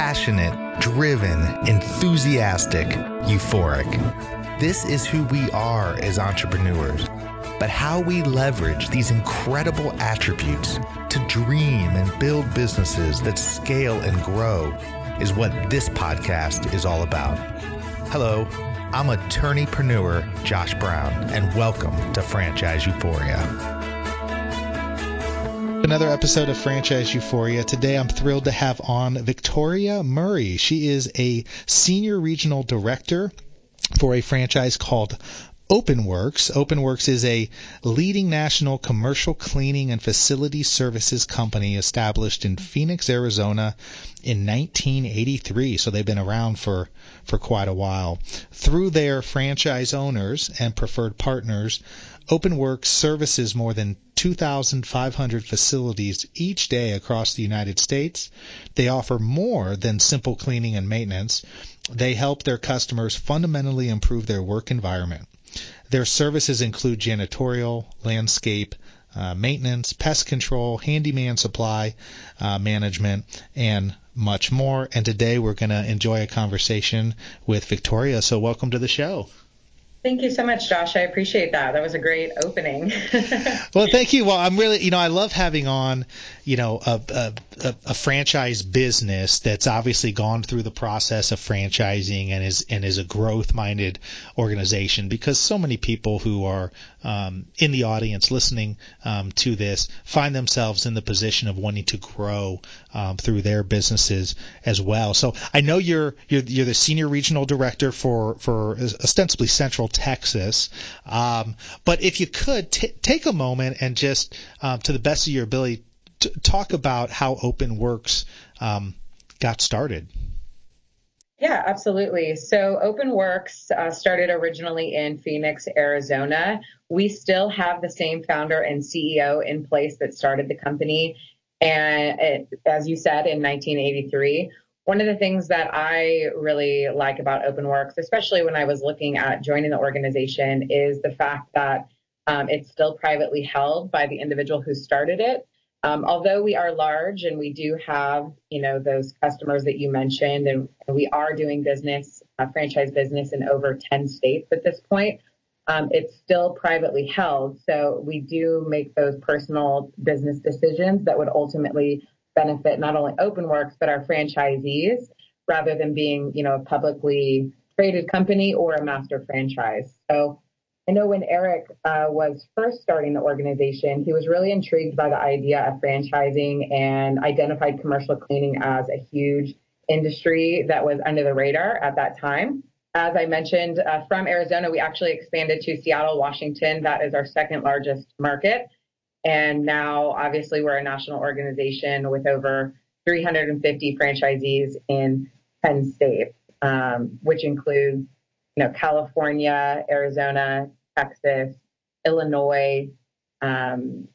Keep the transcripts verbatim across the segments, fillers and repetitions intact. passionate, driven, enthusiastic, euphoric. This is who we are as entrepreneurs, but how we leverage these incredible attributes to dream and build businesses that scale and grow is what this podcast is all about. Hello, I'm attorneypreneur Josh Brown, and welcome to Franchise Euphoria. Another episode of Franchise Euphoria. Today, I'm thrilled to have on Victoria Murray. She is a senior regional director for a franchise called OpenWorks. OpenWorks is a leading national commercial cleaning and facility services company established in Phoenix, Arizona in nineteen eighty-three. So they've been around for, for quite a while. Through their franchise owners and preferred partners, OpenWorks services more than two thousand five hundred facilities each day across the United States. They offer more than simple cleaning and maintenance. They help their customers fundamentally improve their work environment. Their services include janitorial, landscape, uh, maintenance, pest control, handyman supply uh, management, and much more. And today we're going to enjoy a conversation with Victoria. So welcome to the show. Thank you so much, Josh. I appreciate that. That was a great opening. Well, thank you. Well, I'm really, you know, I love having on, you know, a, a, a franchise business that's obviously gone through the process of franchising and is and is a growth-minded organization, because so many people who are um, in the audience listening um, to this find themselves in the position of wanting to grow um, through their businesses as well. So I know you're you're you're the senior regional director for for ostensibly Central Texas. Um, but if you could t- take a moment and just, uh, to the best of your ability, t- talk about how OpenWorks um, got started. Yeah, absolutely. So OpenWorks uh, started originally in Phoenix, Arizona. We still have the same founder and C E O in place that started the company, and it, as you said, in nineteen eighty-three. One of the things that I really like about OpenWorks, especially when I was looking at joining the organization, is the fact that um, it's still privately held by the individual who started it. Um, although we are large and we do have, you know, those customers that you mentioned, and we are doing business, uh, franchise business in over ten states at this point, um, it's still privately held. So we do make those personal business decisions that would ultimately benefit not only OpenWorks, but our franchisees, rather than being, you know, a publicly traded company or a master franchise. So I know when Eric uh, was first starting the organization, he was really intrigued by the idea of franchising and identified commercial cleaning as a huge industry that was under the radar at that time. As I mentioned, uh, from Arizona, we actually expanded to Seattle, Washington. That is our second largest market. And now, obviously, we're a national organization with over three hundred fifty franchisees in ten states, um, which includes, you know, California, Arizona, Texas, Illinois, um,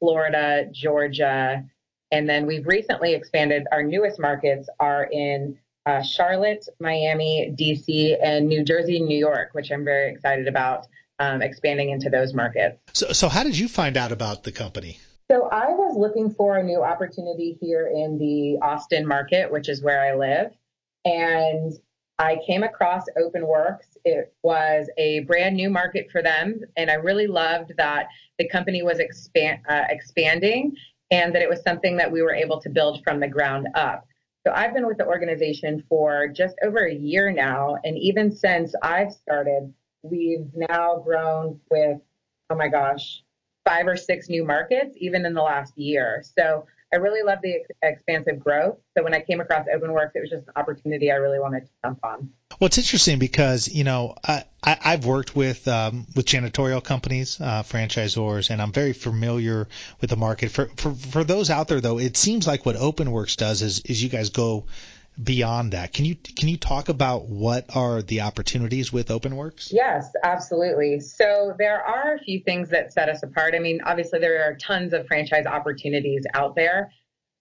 Florida, Georgia. And then we've recently expanded. Our newest markets are in uh, Charlotte, Miami, D C, and New Jersey, New York, which I'm very excited about. Um, expanding into those markets. So, so how did you find out about the company? So I was looking for a new opportunity here in the Austin market, which is where I live. And I came across OpenWorks. It was a brand new market for them. And I really loved that the company was expand, uh, expanding, and that it was something that we were able to build from the ground up. So I've been with the organization for just over a year now. And even since I've started, we've now grown with, oh my gosh, five or six new markets, even in the last year. So I really love the ex- expansive growth. So when I came across OpenWorks, it was just an opportunity I really wanted to jump on. Well, it's interesting because, you know, I, I, I've worked with um, with janitorial companies, uh, franchisors, and I'm very familiar with the market. For, for, for those out there, though, it seems like what OpenWorks does is, is you guys go beyond that. Can you can you talk about what are the opportunities with OpenWorks? Yes, absolutely. So there are a few things that set us apart. I mean, obviously there are tons of franchise opportunities out there.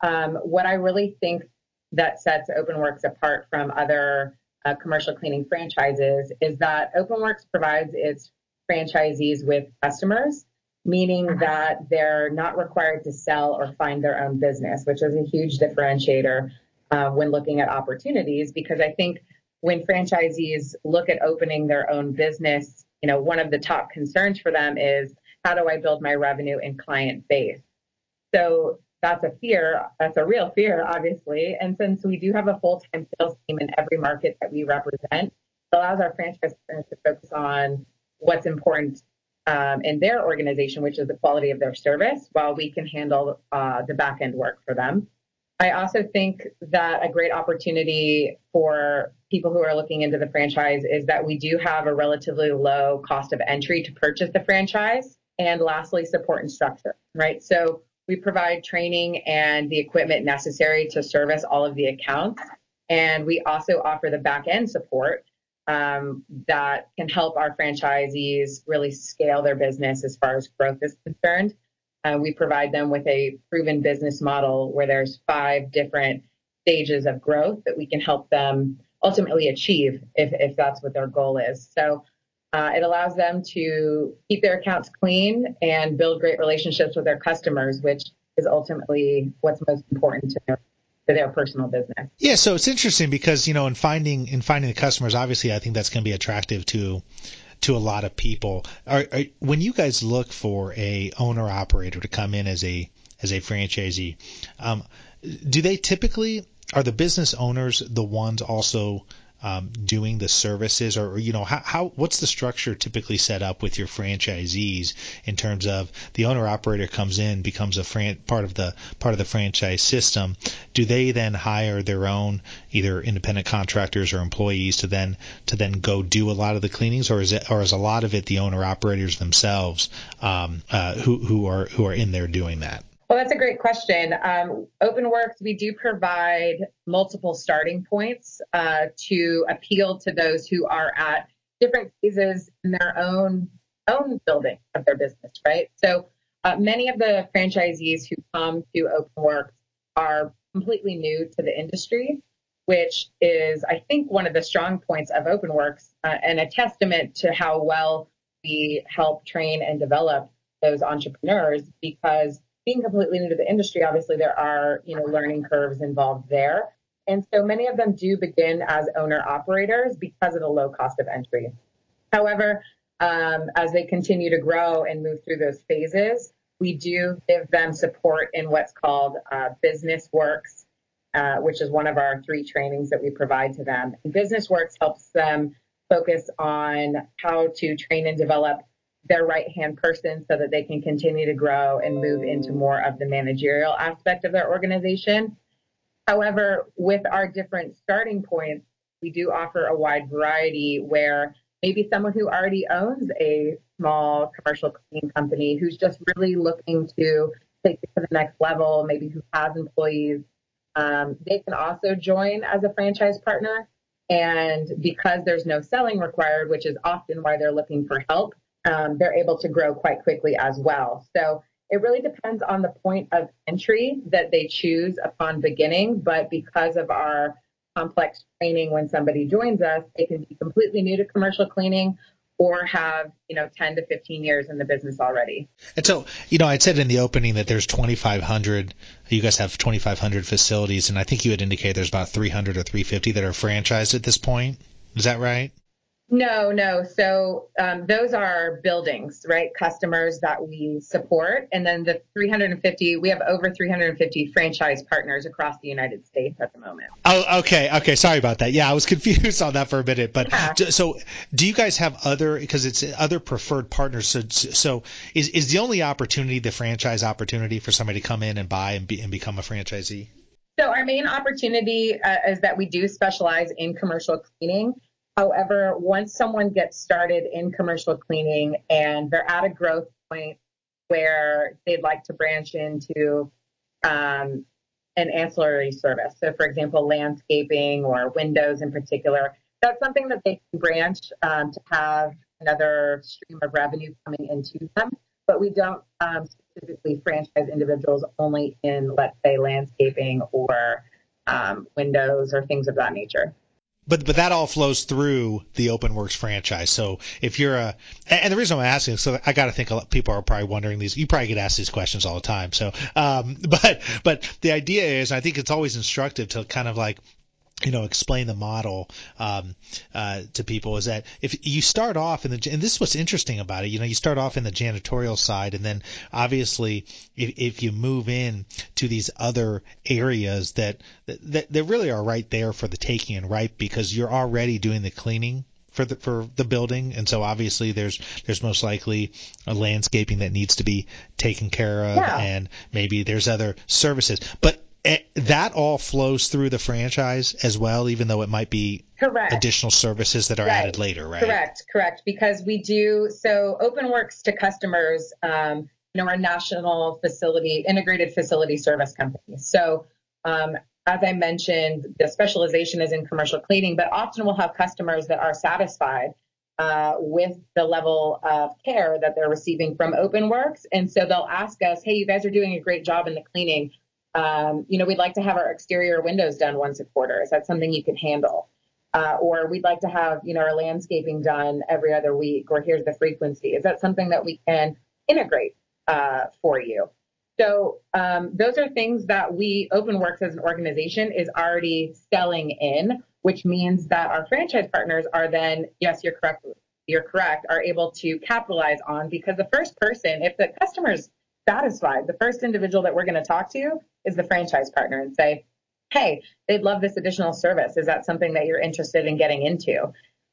Um, what I really think that sets OpenWorks apart from other uh, commercial cleaning franchises is that OpenWorks provides its franchisees with customers, meaning that they're not required to sell or find their own business, which is a huge differentiator. uh, when looking at opportunities, because I think when franchisees look at opening their own business, you know, one of the top concerns for them is, how do I build my revenue and client base? So that's a fear. That's a real fear, obviously. And since we do have a full-time sales team in every market that we represent, it allows our franchise partners to focus on what's important um, in their organization, which is the quality of their service, while we can handle uh, the back-end work for them. I also think that a great opportunity for people who are looking into the franchise is that we do have a relatively low cost of entry to purchase the franchise. And lastly, support and structure, right? So we provide training and the equipment necessary to service all of the accounts. And we also offer the back-end support um, that can help our franchisees really scale their business as far as growth is concerned. Uh, we provide them with a proven business model where there's five different stages of growth that we can help them ultimately achieve if, if that's what their goal is. So uh, it allows them to keep their accounts clean and build great relationships with their customers, which is ultimately what's most important to their to their personal business. Yeah, so it's interesting because, you know, in finding in finding the customers, obviously, I think that's going to be attractive to to a lot of people. Are, are, when you guys look for a owner operator to come in as a as a franchisee, um, do they typically are the business owners the ones also um, doing the services, or, or you know how, how what's the structure typically set up with your franchisees in terms of the owner operator comes in, becomes a fran- part of the part of the franchise system? Do they then hire their own either independent contractors or employees to then to then go do a lot of the cleanings, or is it or is a lot of it the owner operators themselves um, uh, who who are who are in there doing that? Well, that's a great question. Um, OpenWorks, we do provide multiple starting points uh, to appeal to those who are at different phases in their own own building of their business, right? So uh, many of the franchisees who come to OpenWorks are completely new to the industry, which is, I think, one of the strong points of OpenWorks uh, and a testament to how well we help train and develop those entrepreneurs, because being completely new to the industry, obviously there are, you know, learning curves involved there. And so many of them do begin as owner operators because of the low cost of entry. However, um, as they continue to grow and move through those phases, we do give them support in what's called uh, BusinessWorks, uh, which is one of our three trainings that we provide to them. And BusinessWorks helps them focus on how to train and develop their right-hand person so that they can continue to grow and move into more of the managerial aspect of their organization. However, with our different starting points, we do offer a wide variety where maybe someone who already owns a small commercial cleaning company who's just really looking to take it to the next level, maybe who has employees, um, they can also join as a franchise partner. And because there's no selling required, which is often why they're looking for help, Um, they're able to grow quite quickly as well. So it really depends on the point of entry that they choose upon beginning. But because of our complex training, when somebody joins us, they can be completely new to commercial cleaning or have, you know, ten to fifteen years in the business already. And so, you know, I said in the opening that there's twenty-five hundred, you guys have twenty-five hundred facilities, and I think you had indicated there's about three hundred or three fifty that are franchised at this point. Is that right? No, no. So um, those are buildings, right? Customers that we support. And then the three hundred fifty, we have over three hundred fifty franchise partners across the United States at the moment. Oh, okay. Okay. Sorry about that. Yeah, I was confused on that for a minute. But yeah. do, so do you guys have other, because it's other preferred partners. So so is, is the only opportunity the franchise opportunity for somebody to come in and buy and, be, and become a franchisee? So our main opportunity uh, is that we do specialize in commercial cleaning. However, once someone gets started in commercial cleaning and they're at a growth point where they'd like to branch into um, an ancillary service, so for example, landscaping or windows in particular, that's something that they can branch um, to have another stream of revenue coming into them. But we don't um, specifically franchise individuals only in, let's say, landscaping or um, windows or things of that nature. But but that all flows through the OpenWorks franchise. So if you're a, and the reason I'm asking is so I got to think a lot of people are probably wondering these. You probably get asked these questions all the time. So, um, but but the idea is, I think it's always instructive to kind of like, you know, explain the model um, uh, to people, is that if you start off in the, and this is what's interesting about it, you know, you start off in the janitorial side, and then obviously if, if you move in to these other areas that, that that really are right there for the taking and right, because you're already doing the cleaning for the for the building, and so obviously there's there's most likely a landscaping that needs to be taken care of, yeah. and maybe there's other services, but It, that all flows through the franchise as well, even though it might be correct. Additional services that are right. added later, right? Correct, correct. Because we do, so OpenWorks to customers, um, you know, we're a national facility, integrated facility service company. So um, as I mentioned, the specialization is in commercial cleaning, but often we'll have customers that are satisfied uh, with the level of care that they're receiving from OpenWorks. And so they'll ask us, hey, you guys are doing a great job in the cleaning. Um, you know, we'd like to have our exterior windows done once a quarter. Is that something you could handle? Uh, or we'd like to have, you know, our landscaping done every other week, or here's the frequency. Is that something that we can integrate uh, for you? So um, those are things that we, OpenWorks as an organization, is already selling in, which means that our franchise partners are then, yes, you're correct, you're correct, are able to capitalize on, because the first person, if the customer's satisfied, the first individual that we're going to talk to is the franchise partner and say, hey, they'd love this additional service. Is that something that you're interested in getting into?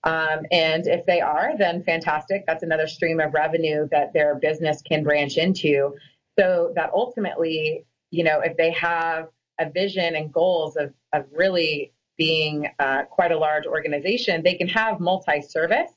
Um, and if they are, then fantastic. That's another stream of revenue that their business can branch into, so that ultimately, you know, if they have a vision and goals of, of really being uh, quite a large organization, they can have multi-service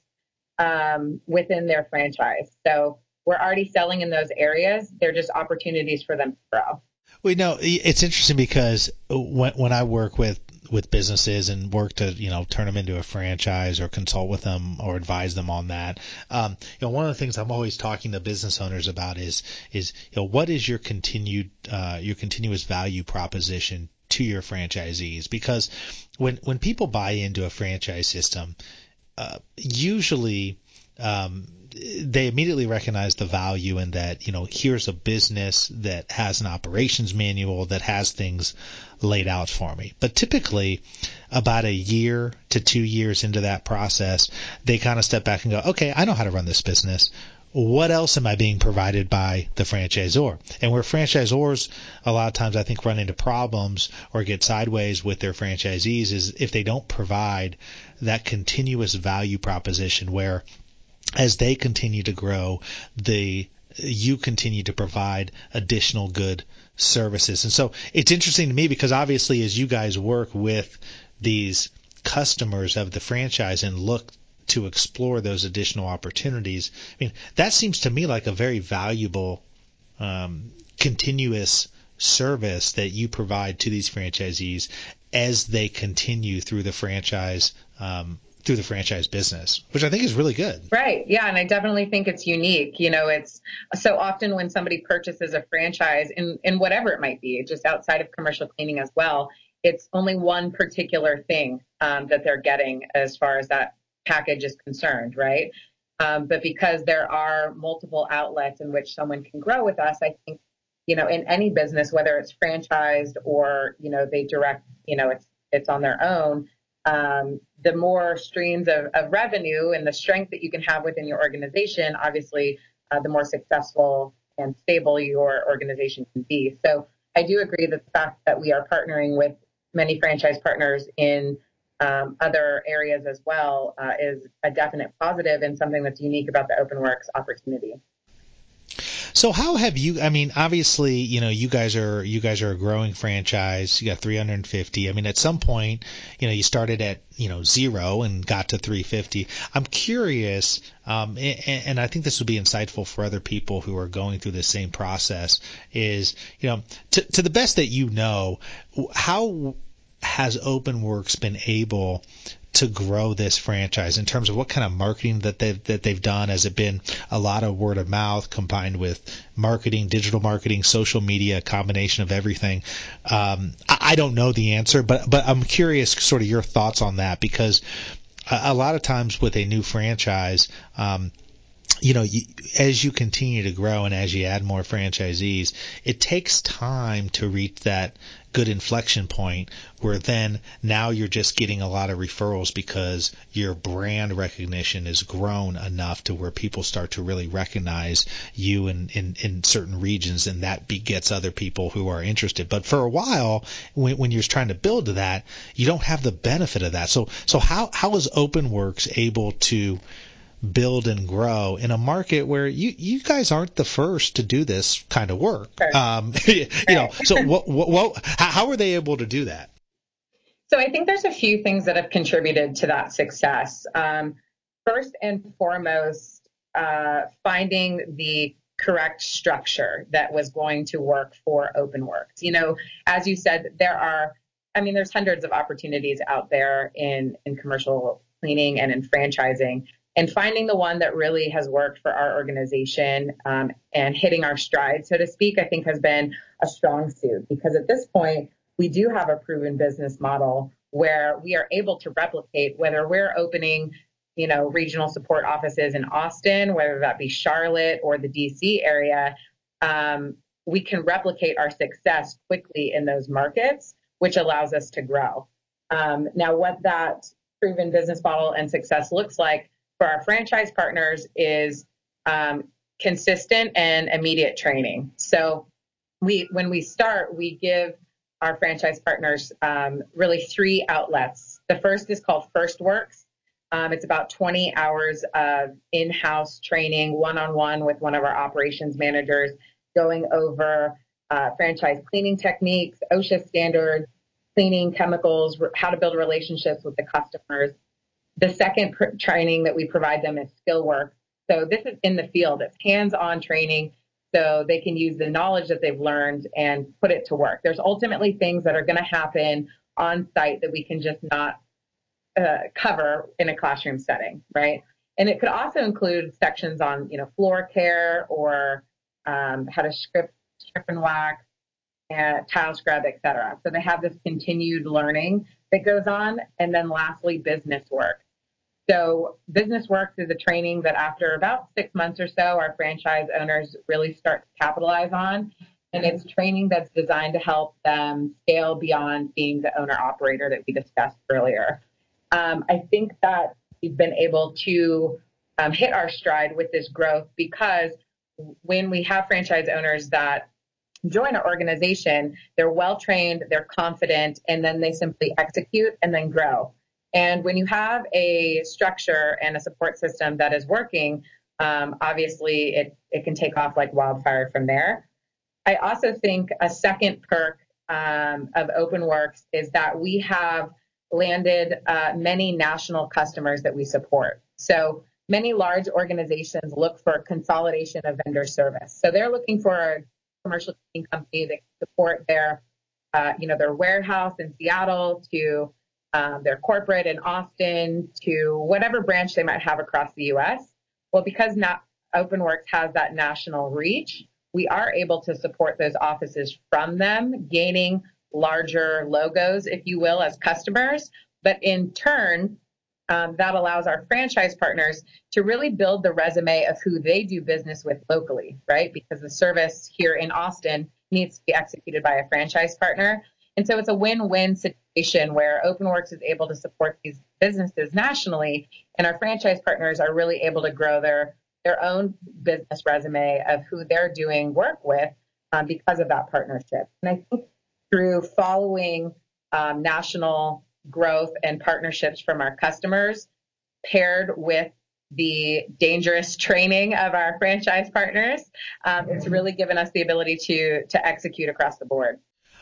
um, within their franchise. So we're already selling in those areas. They're just opportunities for them to grow. Well, you know, it's interesting because when when I work with, with businesses and work to, you know, turn them into a franchise or consult with them or advise them on that, um, you know, one of the things I'm always talking to business owners about is is you know, what is your continued uh, your continuous value proposition to your franchisees? Because when when people buy into a franchise system, uh, usually um, they immediately recognize the value in that, you know, here's a business that has an operations manual that has things laid out for me. But typically about a year to two years into that process, they kind of step back and go, okay, I know how to run this business. What else am I being provided by the franchisor? And where franchisors a lot of times I think run into problems or get sideways with their franchisees is if they don't provide that continuous value proposition where as they continue to grow, the you continue to provide additional good services. And so it's interesting to me because obviously as you guys work with these customers of the franchise and look to explore those additional opportunities, I mean, that seems to me like a very valuable um, continuous service that you provide to these franchisees as they continue through the franchise um through the franchise business, which I think is really good. Right. Yeah. And I definitely think it's unique. You know, it's so often when somebody purchases a franchise in, in whatever it might be, just outside of commercial cleaning as well, it's only one particular thing um, that they're getting as far as that package is concerned. Right. Um, but because there are multiple outlets in which someone can grow with us, I think, you know, in any business, whether it's franchised or, you know, they direct, you know, it's, it's on their own. Um, the more streams of, of revenue and the strength that you can have within your organization, obviously, uh, the more successful and stable your organization can be. So I do agree that the fact that we are partnering with many franchise partners in um, other areas as well uh, is a definite positive and something that's unique about the OpenWorks opportunity. So how have you, I mean, obviously, you know, you guys are, you guys are a growing franchise. You got three hundred fifty. I mean, at some point, you know, you started at, you know, zero and got to three hundred fifty. I'm curious, um, and, and I think this would be insightful for other people who are going through the same process is, you know, to, to the best that you know, how has OpenWorks been able to grow this franchise in terms of what kind of marketing that they've, that they've done? Has it been a lot of word of mouth combined with marketing, digital marketing, social media, a combination of everything? Um, I, I don't know the answer, but, but I'm curious sort of your thoughts on that, because a, a lot of times with a new franchise, um, you know, you, as you continue to grow and as you add more franchisees, it takes time to reach that good inflection point where then now you're just getting a lot of referrals because your brand recognition has grown enough to where people start to really recognize you in, in, in certain regions, and that begets other people who are interested. But for a while, when, when you're trying to build to that, you don't have the benefit of that. So, so how, how is OpenWorks able to build and grow in a market where you, you guys aren't the first to do this kind of work? Sure. Um, you right. know, so what, what, what, how are they able to do that? So I think there's a few things that have contributed to that success. Um, first and foremost, uh, finding the correct structure that was going to work for OpenWorks. You know, as you said, there are, I mean, there's hundreds of opportunities out there in, in commercial cleaning and in franchising. And finding the one that really has worked for our organization um, and hitting our stride, so to speak, I think has been a strong suit, because at this point, we do have a proven business model where we are able to replicate, whether we're opening, you know, regional support offices in Austin, whether that be Charlotte or the D C area, um, we can replicate our success quickly in those markets, which allows us to grow. Um, now, what that proven business model and success looks like for our franchise partners is um, consistent and immediate training. So we, when we start, we give our franchise partners um, really three outlets. The first is called FirstWorks. Um, it's about twenty hours of in-house training, one-on-one with one of our operations managers, going over uh, franchise cleaning techniques, OSHA standards, cleaning chemicals, how to build relationships with the customers. The second training that we provide them is SkillWorks. So this is in the field. It's hands-on training, so they can use the knowledge that they've learned and put it to work. There's ultimately things that are going to happen on site that we can just not uh, cover in a classroom setting, right? And it could also include sections on, you know, floor care or um, how to strip, strip and wax, and tile scrub, et cetera. So they have this continued learning that goes on. And then lastly, BusinessWorks. So BusinessWorks is a training that after about six months or so, our franchise owners really start to capitalize on. And it's training that's designed to help them scale beyond being the owner-operator that we discussed earlier. Um, I think that we've been able to um, hit our stride with this growth, because when we have franchise owners that join our organization, they're well-trained, they're confident, and then they simply execute and then grow. And when you have a structure and a support system that is working, um, obviously it, it can take off like wildfire from there. I also think a second perk um, of OpenWorks is that we have landed uh, many national customers that we support. So many large organizations look for consolidation of vendor service. So they're looking for a commercial cleaning company that can support their, uh, you know, their warehouse in Seattle to Um, their corporate in Austin to whatever branch they might have across the U S Well, because not OpenWorks has that national reach, we are able to support those offices from them, gaining larger logos, if you will, as customers. But in turn, um, that allows our franchise partners to really build the resume of who they do business with locally, right? Because the service here in Austin needs to be executed by a franchise partner. And so it's a win-win situation where OpenWorks is able to support these businesses nationally, and our franchise partners are really able to grow their, their own business resume of who they're doing work with um, because of that partnership. And I think through following um, national growth and partnerships from our customers, paired with the dangerous training of our franchise partners, um, it's really given us the ability to, to execute across the board.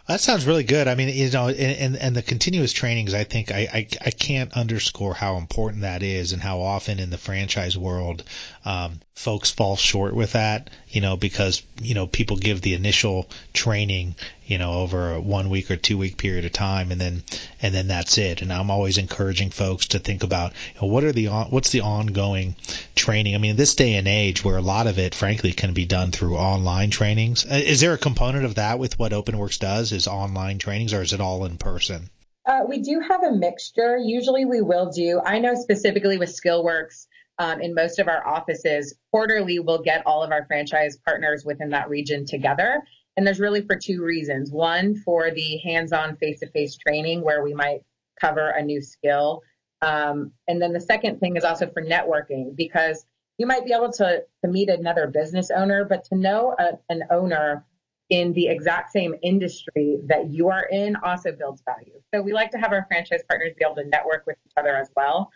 That sounds really good. I mean, you know, and, and the continuous trainings, I think I, I, I can't underscore how important that is and how often in the franchise world um, folks fall short with that, you know, because, you know, people give the initial training, you know, over a one week or two week period of time, and then and then that's it. And I'm always encouraging folks to think about, you know, what are the on, what's the ongoing training? I mean, this day and age where a lot of it, frankly, can be done through online trainings. Is there a component of that with what OpenWorks does, is online trainings, or is it all in person? Uh, we do have a mixture. Usually we will do, I know specifically with SkillWorks, Um, in most of our offices, quarterly, we'll get all of our franchise partners within that region together. And there's really for two reasons. One, for the hands-on face-to-face training where we might cover a new skill. Um, and then the second thing is also for networking, because you might be able to, to meet another business owner, but to know a, an owner in the exact same industry that you are in also builds value. So we like to have our franchise partners be able to network with each other as well.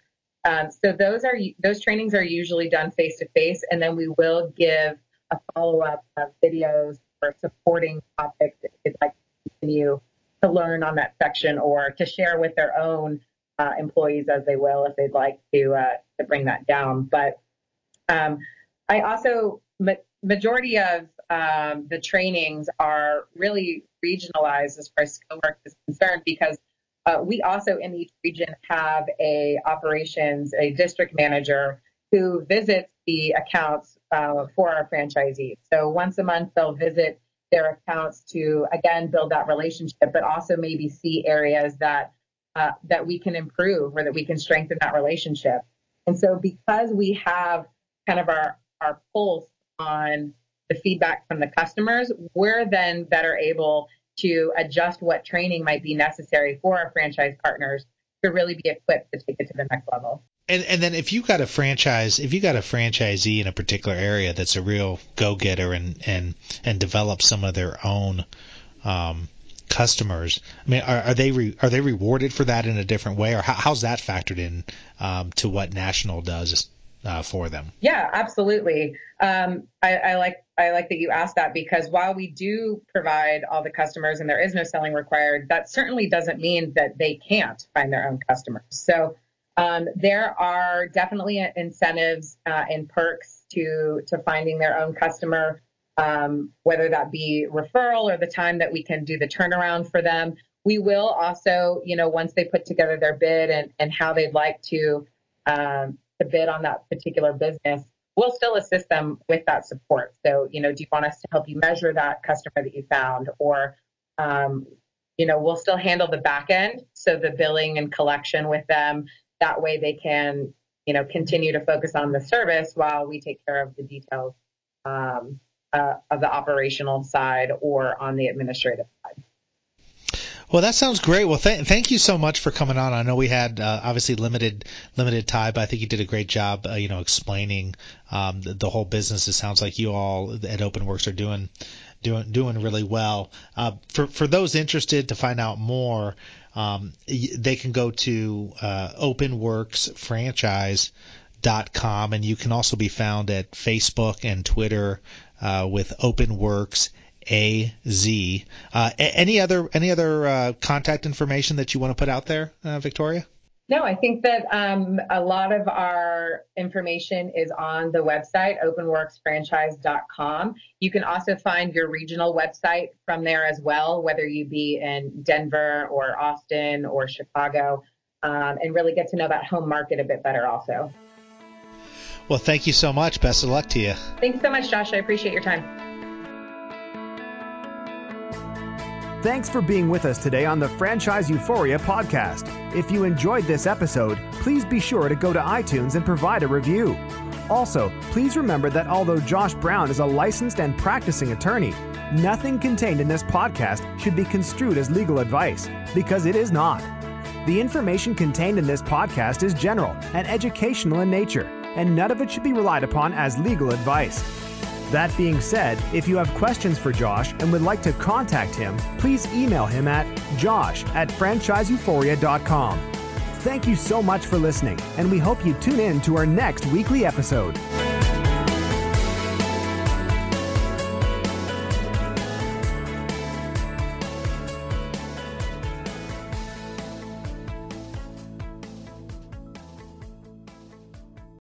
Um, so those are those trainings are usually done face-to-face, and then we will give a follow-up of videos or supporting topics that they'd like to continue to learn on that section or to share with their own uh, employees as they will if they'd like to, uh, to bring that down. But um, I also, ma- majority of um, the trainings are really regionalized as far as SkillWorks is concerned, because Uh, we also in each region have a operations, a district manager who visits the accounts uh, for our franchisees. So once a month, they'll visit their accounts to, again, build that relationship, but also maybe see areas that uh, that we can improve or that we can strengthen that relationship. And so because we have kind of our, our pulse on the feedback from the customers, we're then better able to adjust what training might be necessary for our franchise partners to really be equipped to take it to the next level. And and then if you got a franchise, if you got a franchisee in a particular area that's a real go-getter and and and develops some of their own um, customers, I mean, are, are they re, are they rewarded for that in a different way, or how, how's that factored in um, to what National does uh, for them? Yeah, absolutely. Um, I, I like. I like that you asked that, because while we do provide all the customers and there is no selling required, that certainly doesn't mean that they can't find their own customers. So um, there are definitely incentives uh, and perks to, to finding their own customer, um, whether that be referral or the time that we can do the turnaround for them. We will also, you know, once they put together their bid and, and how they'd like to, um, to bid on that particular business, we'll still assist them with that support. So, you know, do you want us to help you measure that customer that you found? Or, um, you know, we'll still handle the back end, so the billing and collection with them. That way they can, you know, continue to focus on the service while we take care of the details um, uh, of the operational side or on the administrative side. Well, that sounds great. Well, th- thank you so much for coming on. I know we had uh, obviously limited limited time, but I think you did a great job, uh, you know, explaining um, the, the whole business. It sounds like you all at OpenWorks are doing doing doing really well. Uh, for for those interested to find out more, um, they can go to uh, open works franchise dot com, and you can also be found at Facebook and Twitter uh, with OpenWorks A Z. Uh, any other any other uh, contact information that you want to put out there, uh, Victoria? No, I think that um, a lot of our information is on the website, open works franchise dot com. You can also find your regional website from there as well, whether you be in Denver or Austin or Chicago, um, and really get to know that home market a bit better also. Well, thank you so much. Best of luck to you. Thanks so much, Josh. I appreciate your time. Thanks for being with us today on the Franchise Euphoria podcast. If you enjoyed this episode, please be sure to go to iTunes and provide a review. Also, please remember that although Josh Brown is a licensed and practicing attorney, nothing contained in this podcast should be construed as legal advice, because it is not. The information contained in this podcast is general and educational in nature, and none of it should be relied upon as legal advice. That being said, if you have questions for Josh and would like to contact him, please email him at josh at franchise euphoria dot com. Thank you so much for listening, and we hope you tune in to our next weekly episode.